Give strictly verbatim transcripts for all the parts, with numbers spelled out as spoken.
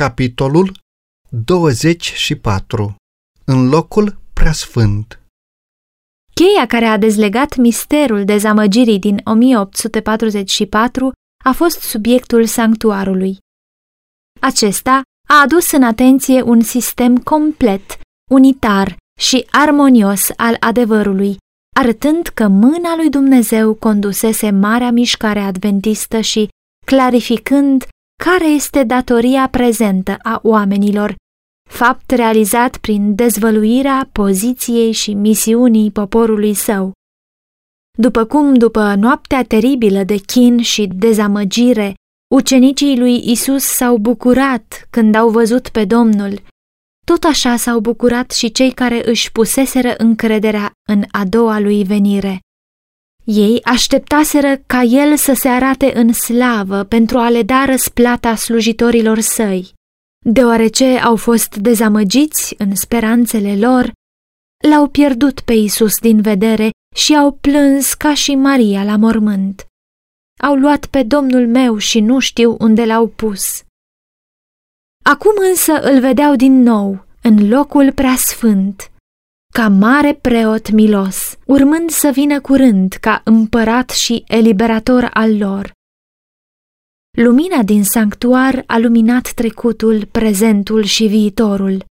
Capitolul douăzeci și patru. În locul preasfânt. Cheia care a dezlegat misterul dezamăgirii din o mie opt sute patruzeci și patru a fost subiectul sanctuarului. Acesta a adus în atenție un sistem complet, unitar și armonios al adevărului, arătând că mâna lui Dumnezeu condusese marea mișcare adventistă și clarificând care este datoria prezentă a oamenilor, fapt realizat prin dezvăluirea poziției și misiunii poporului său. După cum, după noaptea teribilă de chin și dezamăgire, ucenicii lui Isus s-au bucurat când au văzut pe Domnul, tot așa s-au bucurat și cei care își puseseră încrederea în a doua lui venire. Ei așteptaseră ca el să se arate în slavă pentru a le da răsplata slujitorilor săi. Deoarece au fost dezamăgiți în speranțele lor, l-au pierdut pe Isus din vedere și au plâns ca și Maria la mormânt. Au luat pe Domnul meu și nu știu unde l-au pus. Acum însă îl vedeau din nou, în locul preasfânt, ca mare preot milos, urmând să vină curând ca împărat și eliberator al lor. Lumina din sanctuar a luminat trecutul, prezentul și viitorul.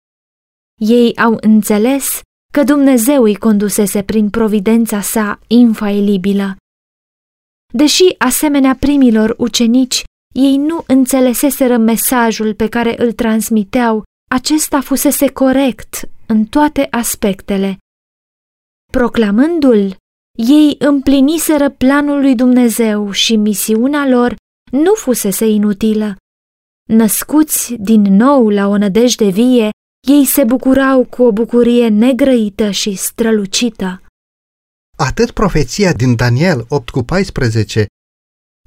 Ei au înțeles că Dumnezeu îi condusese prin providența sa infailibilă. Deși, asemenea primilor ucenici, ei nu înțeleseseră mesajul pe care îl transmiteau, acesta fusese corect în toate aspectele. Proclamându-l, ei împliniseră planul lui Dumnezeu și misiunea lor nu fusese inutilă. Născuți din nou la o nădejde vie, ei se bucurau cu o bucurie negrăită și strălucită. Atât profeția din Daniel opt cu paisprezece,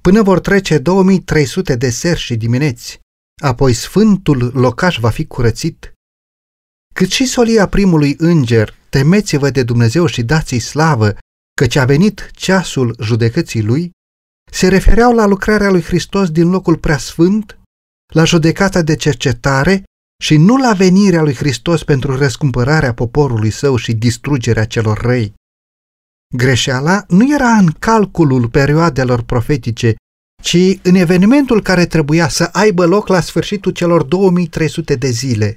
până vor trece două mii trei sute de seri și dimineți, apoi sfântul locaș va fi curățit, cât și solia primului înger, temeți-vă de Dumnezeu și dați-i slavă, căci a venit ceasul judecății lui, se refereau la lucrarea lui Hristos din locul preasfânt, la judecata de cercetare și nu la venirea lui Hristos pentru răscumpărarea poporului său și distrugerea celor răi. Greșeala nu era în calculul perioadelor profetice, ci în evenimentul care trebuia să aibă loc la sfârșitul celor două mii trei sute de zile.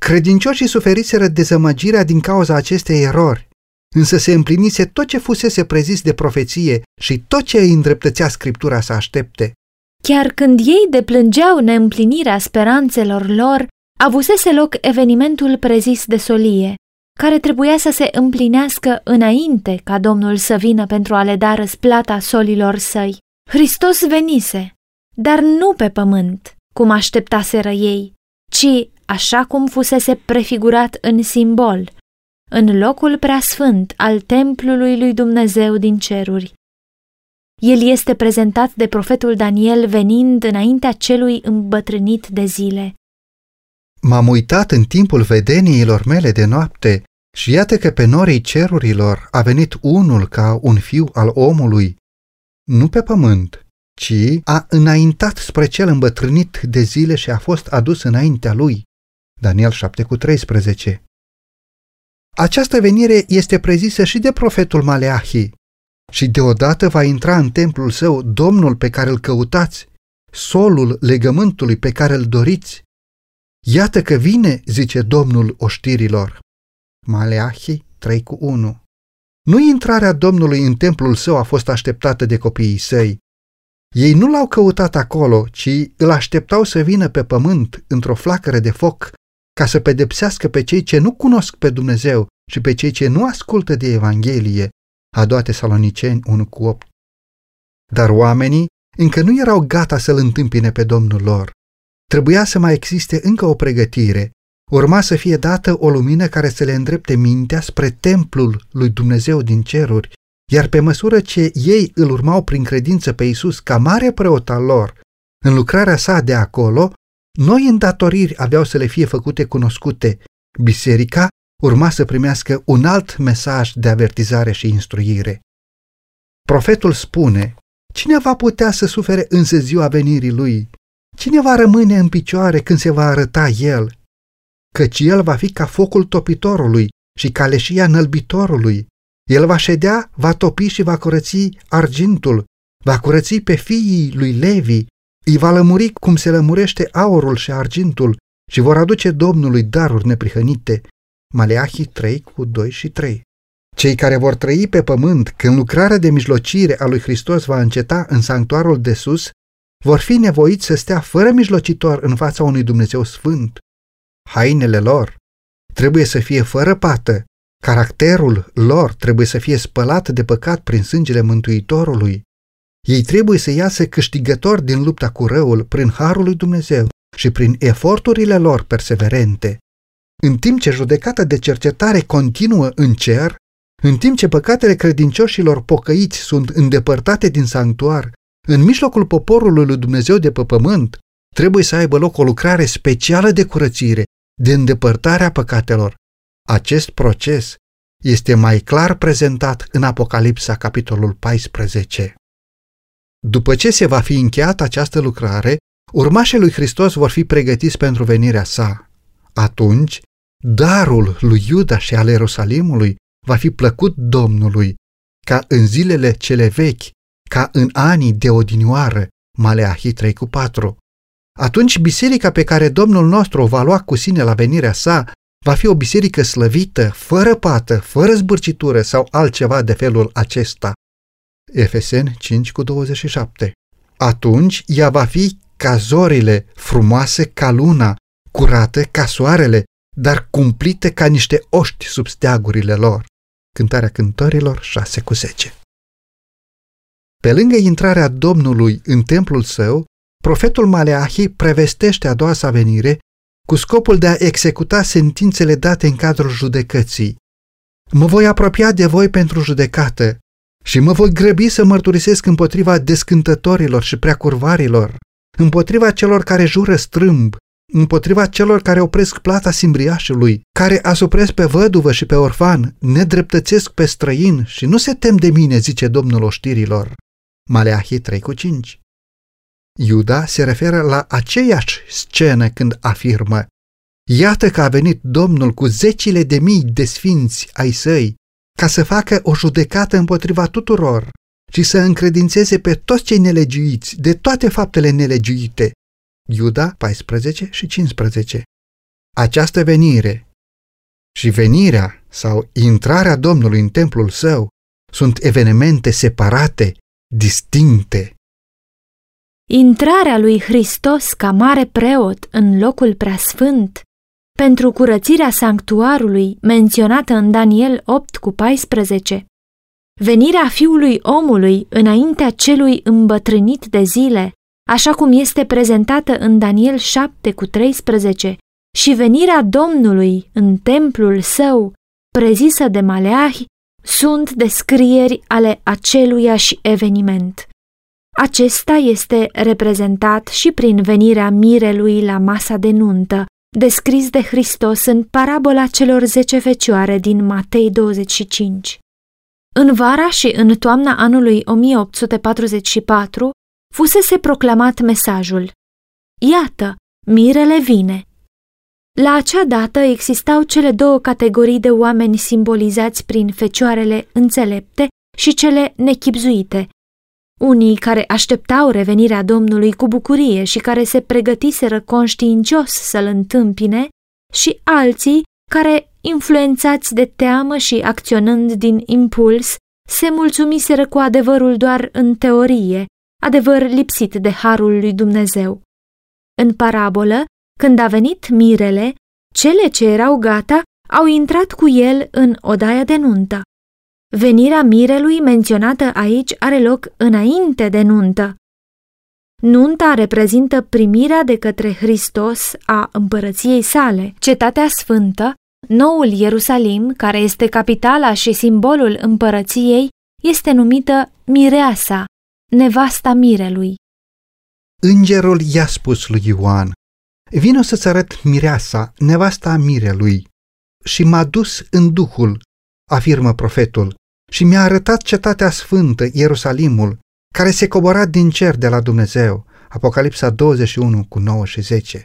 Credincioșii suferiseră dezamăgirea din cauza acestei erori, însă se împlinise tot ce fusese prezis de profeție și tot ce îi îndreptățea Scriptura să aștepte. Chiar când ei deplângeau neîmplinirea speranțelor lor, avusese loc evenimentul prezis de solie, care trebuia să se împlinească înainte ca Domnul să vină pentru a le da răsplata solilor săi. Hristos venise, dar nu pe pământ, cum așteptaseră ei, ci așa cum fusese prefigurat în simbol, în locul preasfânt al templului lui Dumnezeu din ceruri. El este prezentat de profetul Daniel venind înaintea celui îmbătrânit de zile. M-am uitat în timpul vedeniilor mele de noapte și iată că pe norii cerurilor a venit unul ca un fiu al omului, nu pe pământ, ci a înaintat spre cel îmbătrânit de zile și a fost adus înaintea lui. Daniel șapte cu treisprezece. Această venire este prezisă și de profetul Maleahi și deodată va intra în templul său Domnul pe care îl căutați, solul legământului pe care îl doriți. Iată că vine, zice Domnul oștirilor. Maleahi trei cu unu. Nu intrarea Domnului în templul său a fost așteptată de copiii săi. Ei nu l-au căutat acolo, ci îl așteptau să vină pe pământ într-o flacără de foc ca să pedepsească pe cei ce nu cunosc pe Dumnezeu și pe cei ce nu ascultă de Evanghelie. A doua Tesaloniceni unu cu opt. Dar oamenii încă nu erau gata să-L întâmpine pe Domnul lor. Trebuia să mai existe încă o pregătire. Urma să fie dată o lumină care să le îndrepte mintea spre templul lui Dumnezeu din ceruri, iar pe măsură ce ei îl urmau prin credință pe Iisus ca mare preot al lor, în lucrarea sa de acolo, noi îndatoriri aveau să le fie făcute cunoscute. Biserica urma să primească un alt mesaj de avertizare și instruire. Profetul spune, cine va putea să sufere însă ziua venirii lui? Cine va rămâne în picioare când se va arăta el? Căci el va fi ca focul topitorului și ca leșia înălbitorului. El va ședea, va topi și va curăți argintul, va curăți pe fiii lui Levi, îi va lămuri cum se lămurește aurul și argintul și vor aduce Domnului daruri neprihănite. Maleahii trei, doi și trei. Cei care vor trăi pe pământ când lucrarea de mijlocire a lui Hristos va înceta în sanctuarul de sus, vor fi nevoiți să stea fără mijlocitor în fața unui Dumnezeu sfânt. Hainele lor trebuie să fie fără pată, caracterul lor trebuie să fie spălat de păcat prin sângele Mântuitorului. Ei trebuie să iasă câștigători din lupta cu răul prin harul lui Dumnezeu și prin eforturile lor perseverente. În timp ce judecata de cercetare continuă în cer, în timp ce păcatele credincioșilor pocăiți sunt îndepărtate din sanctuar, în mijlocul poporului lui Dumnezeu de pe pământ, trebuie să aibă loc o lucrare specială de curățire, de îndepărtarea păcatelor. Acest proces este mai clar prezentat în Apocalipsa, capitolul paisprezece. După ce se va fi încheiat această lucrare, urmașii lui Hristos vor fi pregătiți pentru venirea sa. Atunci, darul lui Iuda și al Ierusalimului va fi plăcut Domnului, ca în zilele cele vechi, ca în anii de odinioară, Maleahii trei cu patru. Atunci biserica pe care Domnul nostru o va lua cu sine la venirea sa va fi o biserică slăvită, fără pată, fără zbârcitură sau altceva de felul acesta. Efeseni cinci cu douăzeci și șapte. Atunci ea va fi ca zorile, frumoasă ca luna, curată ca soarele, dar cumplite ca niște oști sub steagurile lor. Cântarea Cântărilor șase cu zece. Pe lângă intrarea Domnului în templul său, profetul Maleahi prevestește a doua sa venire cu scopul de a executa sentințele date în cadrul judecății. Mă voi apropia de voi pentru judecată și mă voi grăbi să mărturisesc împotriva descântătorilor și preacurvarilor, împotriva celor care jură strâmb, împotriva celor care opresc plata simbriașului, care asupresc pe văduvă și pe orfan, nedreptățesc pe străin și nu se tem de mine, zice Domnul oștirilor. Maleahii trei cu cinci. Iuda se referă la aceeași scenă când afirmă: iată că a venit Domnul cu zecile de mii de sfinți ai săi, ca să facă o judecată împotriva tuturor și să încredințeze pe toți cei nelegiuiți de toate faptele nelegiuite. Iuda paisprezece și cincisprezece. Această venire și venirea sau intrarea Domnului în templul său sunt evenimente separate, distincte. Intrarea lui Hristos ca mare preot în locul preasfânt pentru curățirea sanctuarului menționată în Daniel opt cu paisprezece, venirea Fiului Omului înaintea celui îmbătrânit de zile, așa cum este prezentată în Daniel șapte cu treisprezece, și venirea Domnului în templul său, prezisă de Maleahi, sunt descrieri ale aceluiași eveniment. Acesta este reprezentat și prin venirea mirelui la masa de nuntă, descris de Hristos în parabola celor zece fecioare din Matei douăzeci și cinci. În vara și în toamna anului o mie opt sute patruzeci și patru, fusese proclamat mesajul: iată, mirele vine! La acea dată existau cele două categorii de oameni simbolizați prin fecioarele înțelepte și cele nechibzuite. Unii care așteptau revenirea Domnului cu bucurie și care se pregătiseră conștiincios să-L întâmpine și alții care, influențați de teamă și acționând din impuls, se mulțumiseră cu adevărul doar în teorie, adevăr lipsit de harul lui Dumnezeu. În parabolă, când a venit mirele, cele ce erau gata au intrat cu el în odaia de nuntă. Venirea mirelui menționată aici are loc înainte de nuntă. Nunta reprezintă primirea de către Hristos a împărăției sale, Cetatea Sfântă, noul Ierusalim, care este capitala și simbolul împărăției, este numită Mireasa, nevasta mirelui. Îngerul i-a spus lui Ioan: vino să-ți arăt Mireasa, nevasta mirelui. Și m-a dus în duhul, afirmă profetul, și mi-a arătat Cetatea Sfântă, Ierusalimul, care se cobora din cer de la Dumnezeu, Apocalipsa douăzeci și unu, cu nouă și zece.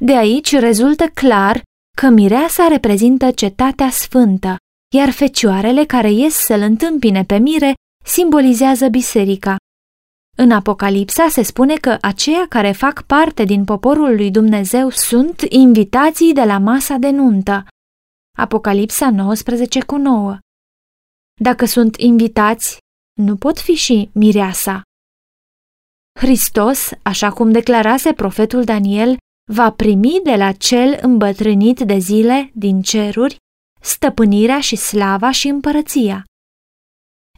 De aici rezultă clar că mireasa reprezintă cetatea sfântă, iar fecioarele care ies să-l întâmpine pe mire simbolizează biserica. În Apocalipsa se spune că aceia care fac parte din poporul lui Dumnezeu sunt invitații de la masa de nuntă. Apocalipsa nouăsprezece, cu nouă. Dacă sunt invitați, nu pot fi și mireasa. Hristos, așa cum declarase profetul Daniel, va primi de la cel îmbătrânit de zile din ceruri stăpânirea și slava și împărăția.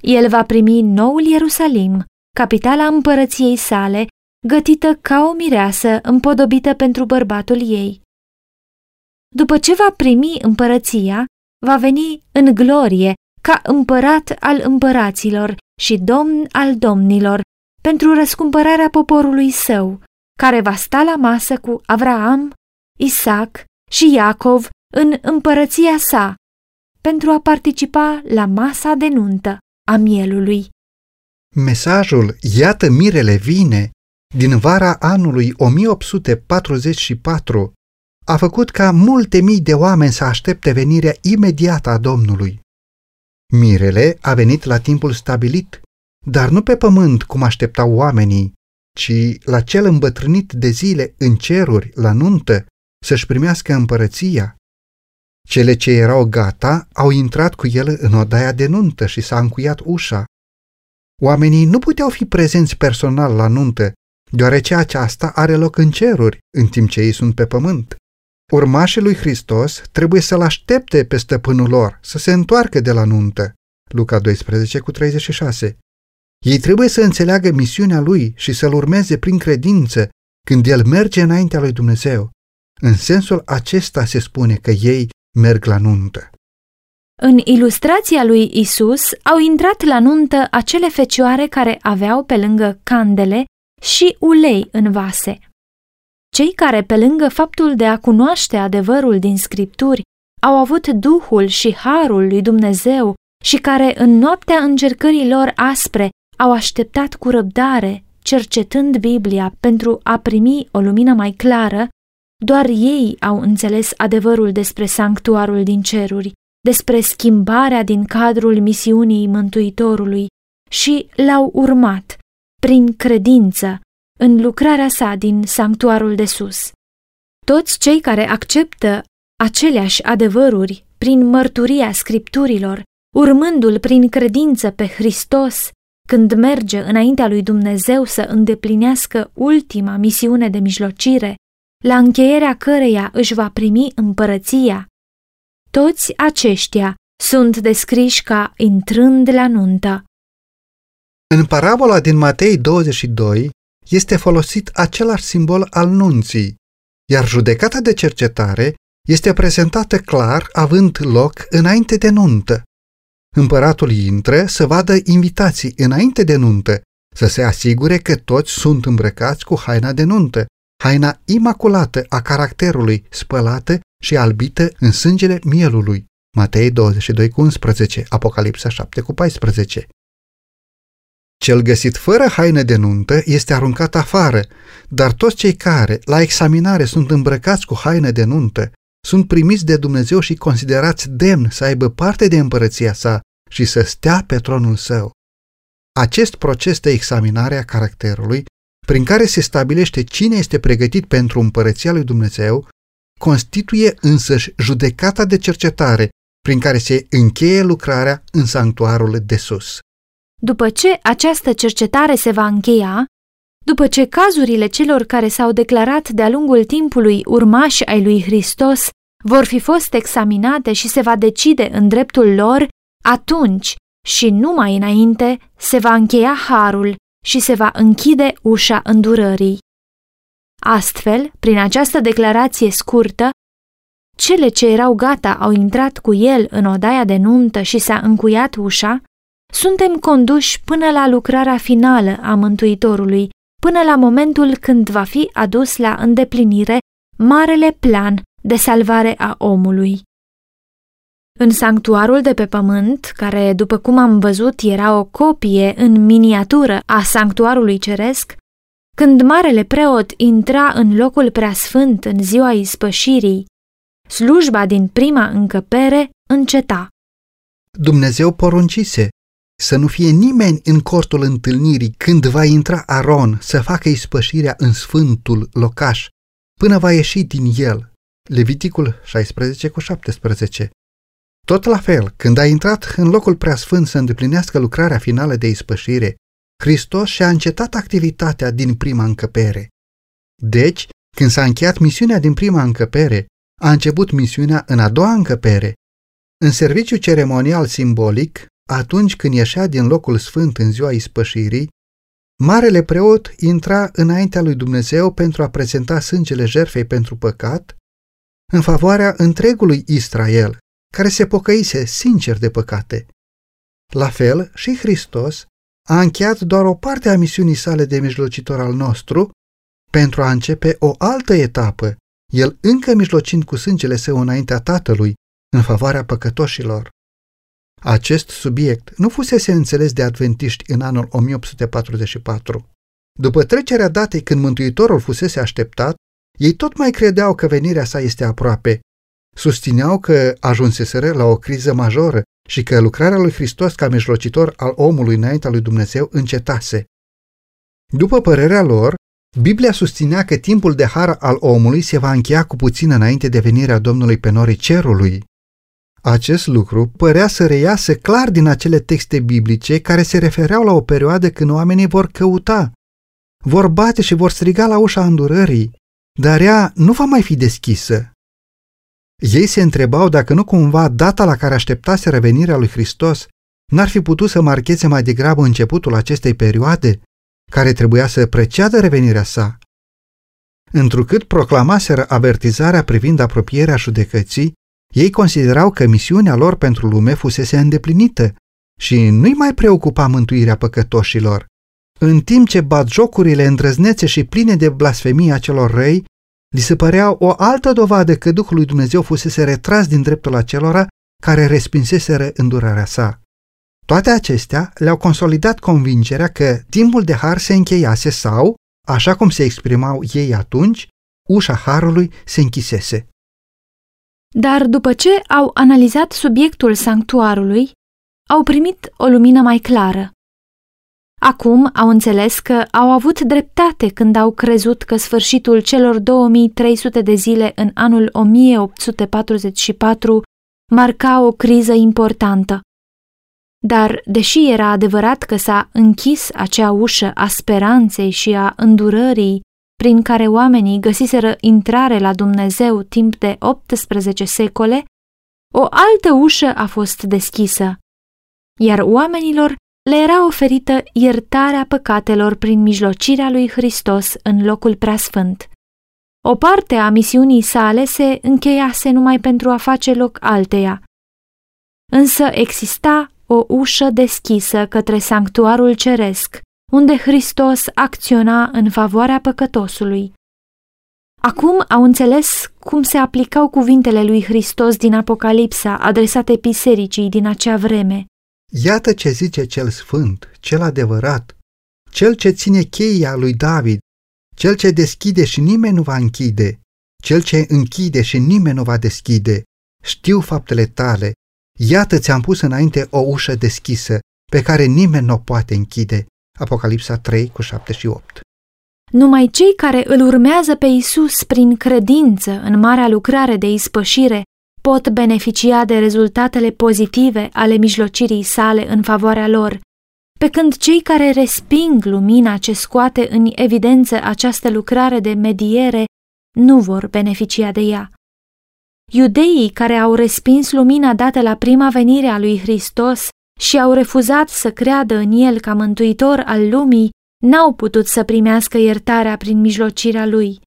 El va primi noul Ierusalim, capitala împărăției sale, gătită ca o mireasă împodobită pentru bărbatul ei. După ce va primi împărăția, va veni în glorie ca împărat al împăraților și domn al domnilor, pentru răscumpărarea poporului său, care va sta la masă cu Avraam, Isaac și Iacov în împărăția sa, pentru a participa la masa de nuntă a mielului. Mesajul "Iată mirele vine" din vara anului o mie opt sute patruzeci și patru a făcut ca multe mii de oameni să aștepte venirea imediată a Domnului. Mirele a venit la timpul stabilit, dar nu pe pământ cum așteptau oamenii, ci la cel îmbătrânit de zile în ceruri, la nuntă, să-și primească împărăția. Cele ce erau gata au intrat cu el în odaia de nuntă și s-a încuiat ușa. Oamenii nu puteau fi prezenți personal la nuntă, deoarece aceasta are loc în ceruri, în timp ce ei sunt pe pământ. Urmașii lui Hristos trebuie să-l aștepte pe stăpânul lor, să se întoarcă de la nuntă. Luca doisprezece, cu treizeci și șase. Ei trebuie să înțeleagă misiunea lui și să-l urmeze prin credință când el merge înaintea lui Dumnezeu. În sensul acesta se spune că ei merg la nuntă. În ilustrația lui Isus au intrat la nuntă acele fecioare care aveau pe lângă candele și ulei în vase. Cei care, pe lângă faptul de a cunoaște adevărul din Scripturi, au avut Duhul și Harul lui Dumnezeu și care, în noaptea încercării lor aspre, au așteptat cu răbdare, cercetând Biblia pentru a primi o lumină mai clară, doar ei au înțeles adevărul despre sanctuarul din ceruri, despre schimbarea din cadrul misiunii Mântuitorului și l-au urmat, prin credință, în lucrarea sa din sanctuarul de sus. Toți cei care acceptă aceleași adevăruri prin mărturia Scripturilor, urmându-L prin credință pe Hristos, când merge înaintea lui Dumnezeu să îndeplinească ultima misiune de mijlocire, la încheierea căreia își va primi împărăția, toți aceștia sunt descriși ca intrând la nuntă. În parabola din Matei douăzeci și doi este folosit același simbol al nunții, iar judecata de cercetare este prezentată clar având loc înainte de nuntă. Împăratul intră să vadă invitații înainte de nuntă, să se asigure că toți sunt îmbrăcați cu haina de nuntă, haina imaculată a caracterului, spălată și albită în sângele mielului. Matei douăzeci și doi, cu unsprezece, Apocalipsa șapte, cu paisprezece. Cel găsit fără haină de nuntă este aruncat afară, dar toți cei care, la examinare, sunt îmbrăcați cu haină de nuntă, sunt primiți de Dumnezeu și considerați demni să aibă parte de împărăția sa și să stea pe tronul său. Acest proces de examinare a caracterului, prin care se stabilește cine este pregătit pentru împărăția lui Dumnezeu, constituie însăși judecata de cercetare, prin care se încheie lucrarea în sanctuarul de sus. După ce această cercetare se va încheia, după ce cazurile celor care s-au declarat de-a lungul timpului urmași ai lui Hristos vor fi fost examinate și se va decide în dreptul lor, atunci și numai înainte se va încheia harul și se va închide ușa îndurării. Astfel, prin această declarație scurtă, cele ce erau gata au intrat cu el în odaia de nuntă și s-a încuiat ușa, suntem conduși până la lucrarea finală a Mântuitorului, până la momentul când va fi adus la îndeplinire marele plan de salvare a omului. În sanctuarul de pe pământ, care, după cum am văzut, era o copie în miniatură a sanctuarului ceresc, Când marele preot intra în locul preasfânt în ziua ispășirii, slujba din prima încăpere înceta. Dumnezeu poruncise să nu fie nimeni în cortul întâlnirii când va intra Aron să facă ispășirea în sfântul locaș, până va ieși din el. Leviticul șaisprezece cu șaptesprezece. Tot la fel, când a intrat în locul preasfânt să îndeplinească lucrarea finală de ispășire, Hristos și-a încetat activitatea din prima încăpere. Deci, când s-a încheiat misiunea din prima încăpere, a început misiunea în a doua încăpere. În serviciu ceremonial simbolic, atunci când ieșea din locul sfânt în ziua ispășirii, marele preot intra înaintea lui Dumnezeu pentru a prezenta sângele jertfei pentru păcat în favoarea întregului Israel, care se pocăise sincer de păcate. La fel, și Hristos a încheiat doar o parte a misiunii sale de mijlocitor al nostru pentru a începe o altă etapă, el încă mijlocind cu sângele său înaintea Tatălui, în favoarea păcătoșilor. Acest subiect nu fusese înțeles de adventiști în anul o mie opt sute patruzeci și patru. După trecerea datei când Mântuitorul fusese așteptat, ei tot mai credeau că venirea sa este aproape. Susțineau că ajunseseră la o criză majoră și că lucrarea lui Hristos ca mijlocitor al omului înaintea lui Dumnezeu încetase. După părerea lor, Biblia susținea că timpul de har al omului se va încheia cu puțin înainte de venirea Domnului pe norii cerului. Acest lucru părea să reiasă clar din acele texte biblice care se refereau la o perioadă când oamenii vor căuta, vor bate și vor striga la ușa îndurării, dar ea nu va mai fi deschisă. Ei se întrebau dacă nu cumva data la care așteptase revenirea lui Hristos n-ar fi putut să marcheze mai degrabă începutul acestei perioade, care trebuia să preceadă revenirea sa. Întrucât proclamaseră avertizarea privind apropierea judecății, ei considerau că misiunea lor pentru lume fusese îndeplinită și nu-i mai preocupa mântuirea păcătoșilor, în timp ce batjocurile îndrăznețe și pline de blasfemie a celor răi li se păreau o altă dovadă că Duhul lui Dumnezeu fusese retras din dreptul acelora care respinseseră îndurarea sa. Toate acestea le-au consolidat convingerea că timpul de har se încheiase sau, așa cum se exprimau ei atunci, ușa harului se închisese. Dar după ce au analizat subiectul sanctuarului, au primit o lumină mai clară. Acum au înțeles că au avut dreptate când au crezut că sfârșitul celor două mii trei sute de zile în anul o mie opt sute patruzeci și patru marca o criză importantă. Dar, deși era adevărat că s-a închis acea ușă a speranței și a îndurării prin care oamenii găsiseră intrare la Dumnezeu timp de optsprezece secole, o altă ușă a fost deschisă, iar oamenilor le era oferită iertarea păcatelor prin mijlocirea lui Hristos în locul preasfânt. O parte a misiunii sale se încheiase numai pentru a face loc alteia. Însă exista o ușă deschisă către sanctuarul ceresc, unde Hristos acționa în favoarea păcătosului. Acum au înțeles cum se aplicau cuvintele lui Hristos din Apocalipsa adresate bisericii din acea vreme. Iată ce zice cel sfânt, cel adevărat, cel ce ține cheia lui David, cel ce deschide și nimeni nu va închide, cel ce închide și nimeni nu va deschide. Știu faptele tale. Iată ți-am pus înainte o ușă deschisă, pe care nimeni nu o poate închide. Apocalipsa trei cu șapte și opt. Numai cei care îl urmează pe Iisus prin credință în marea lucrare de ispășire pot beneficia de rezultatele pozitive ale mijlocirii sale în favoarea lor, pe când cei care resping lumina ce scoate în evidență această lucrare de mediere nu vor beneficia de ea. Iudeii care au respins lumina dată la prima venire a lui Hristos și au refuzat să creadă în el ca mântuitor al lumii, n-au putut să primească iertarea prin mijlocirea lui.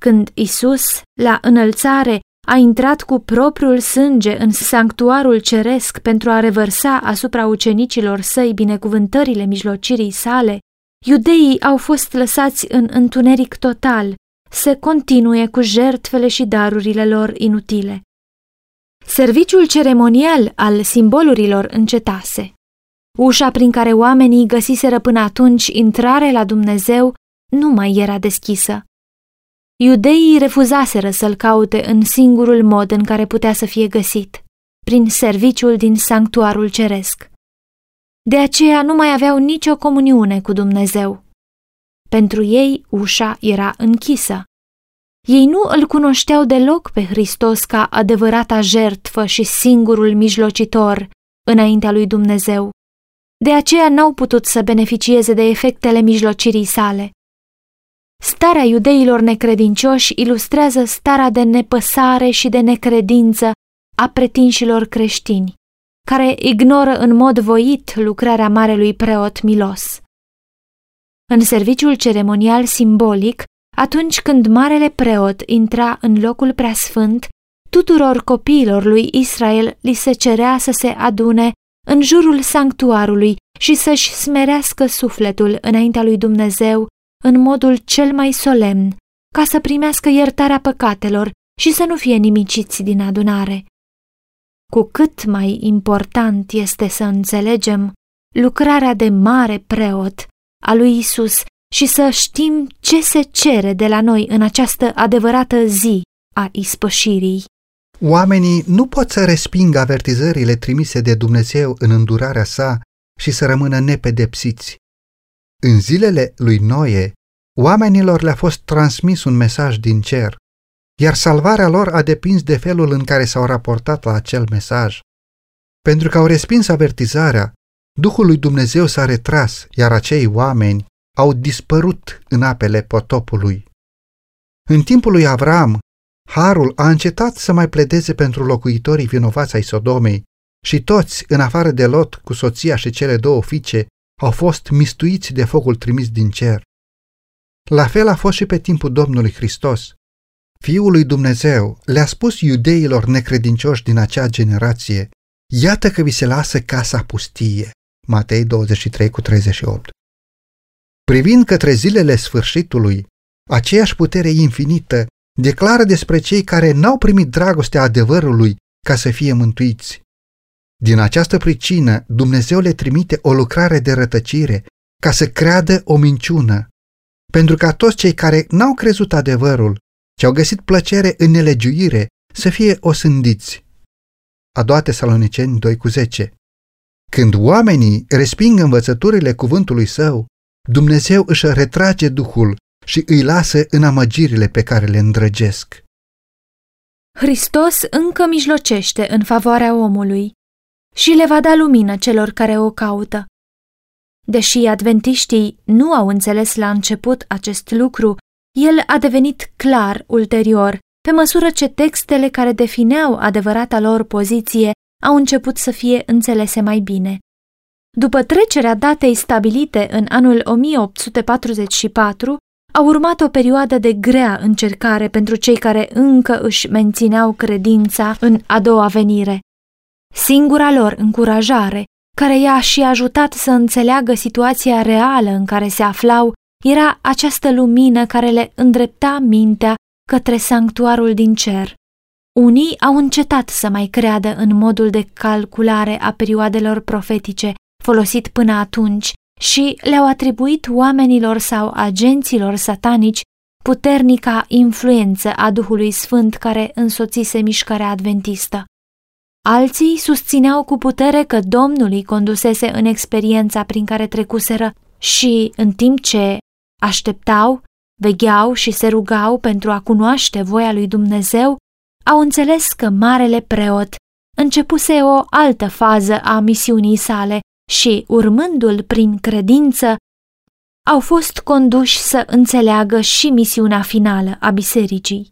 Când Iisus, la înălțare, a intrat cu propriul sânge în sanctuarul ceresc pentru a revărsa asupra ucenicilor săi binecuvântările mijlocirii sale, iudeii au fost lăsați în întuneric total, să continue cu jertfele și darurile lor inutile. Serviciul ceremonial al simbolurilor încetase. Ușa prin care oamenii găsiseră până atunci intrare la Dumnezeu nu mai era deschisă. Iudeii refuzaseră să-l caute în singurul mod în care putea să fie găsit, prin serviciul din sanctuarul ceresc. De aceea nu mai aveau nicio comuniune cu Dumnezeu. Pentru ei ușa era închisă. Ei nu îl cunoșteau deloc pe Hristos ca adevărata jertfă și singurul mijlocitor înaintea lui Dumnezeu. De aceea n-au putut să beneficieze de efectele mijlocirii sale. Starea iudeilor necredincioși ilustrează starea de nepăsare și de necredință a pretinșilor creștini, care ignoră în mod voit lucrarea marelui preot milos. În serviciul ceremonial simbolic, atunci când marele preot intra în locul preasfânt, tuturor copiilor lui Israel li se cerea să se adune în jurul sanctuarului și să-și smerească sufletul înaintea lui Dumnezeu în modul cel mai solemn, ca să primească iertarea păcatelor și să nu fie nimiciți din adunare. Cu cât mai important este să înțelegem lucrarea de mare preot a lui Isus și să știm ce se cere de la noi în această adevărată zi a ispășirii. Oamenii nu pot să respingă avertizările trimise de Dumnezeu în îndurarea sa și să rămână nepedepsiți. În zilele lui Noe, oamenilor le-a fost transmis un mesaj din cer, iar salvarea lor a depins de felul în care s-au raportat la acel mesaj. Pentru că au respins avertizarea, Duhul lui Dumnezeu s-a retras, iar acei oameni au dispărut în apele potopului. În timpul lui Avram, harul a încetat să mai pledeze pentru locuitorii vinovați ai Sodomei și toți, în afară de Lot cu soția și cele două fiice, au fost mistuiți de focul trimis din cer. La fel a fost și pe timpul Domnului Hristos. Fiul lui Dumnezeu le-a spus iudeilor necredincioși din acea generație: iată că vi se lasă casa pustie. Matei douăzeci și trei cu treizeci și opt. Privind către zilele sfârșitului, aceeași putere infinită declară despre cei care n-au primit dragostea adevărului ca să fie mântuiți. Din această pricină, Dumnezeu le trimite o lucrare de rătăcire ca să creadă o minciună, pentru ca toți cei care n-au crezut adevărul, ci au găsit plăcere în nelegiuire, să fie osândiți. A doua Tesaloniceni doi cu zece. Când oamenii resping învățăturile cuvântului său, Dumnezeu își retrage Duhul și îi lasă în amăgirile pe care le îndrăgesc. Hristos încă mijlocește în favoarea omului și le va da lumină celor care o caută. Deși adventiștii nu au înțeles la început acest lucru, el a devenit clar ulterior, pe măsură ce textele care defineau adevărata lor poziție au început să fie înțelese mai bine. După trecerea datei stabilite în anul o mie opt sute patruzeci și patru, a urmat o perioadă de grea încercare pentru cei care încă își mențineau credința în a doua venire. Singura lor încurajare, care i-a și ajutat să înțeleagă situația reală în care se aflau, era această lumină care le îndrepta mintea către sanctuarul din cer. Unii au încetat să mai creadă în modul de calculare a perioadelor profetice folosit până atunci și le-au atribuit oamenilor sau agenților satanici puternica influență a Duhului Sfânt care însoțise mișcarea adventistă. Alții susțineau cu putere că Domnul îi condusese în experiența prin care trecuseră și, în timp ce așteptau, vegheau și se rugau pentru a cunoaște voia lui Dumnezeu, au înțeles că marele preot începuse o altă fază a misiunii sale și, urmându-l prin credință, au fost conduși să înțeleagă și misiunea finală a bisericii.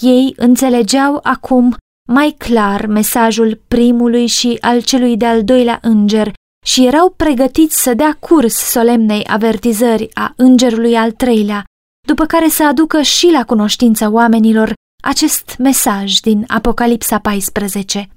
Ei înțelegeau acum mai clar mesajul primului și al celui de-al doilea înger și erau pregătiți să dea curs solemnei avertizări a îngerului al treilea, după care să aducă și la cunoștința oamenilor acest mesaj din Apocalipsa paisprezece.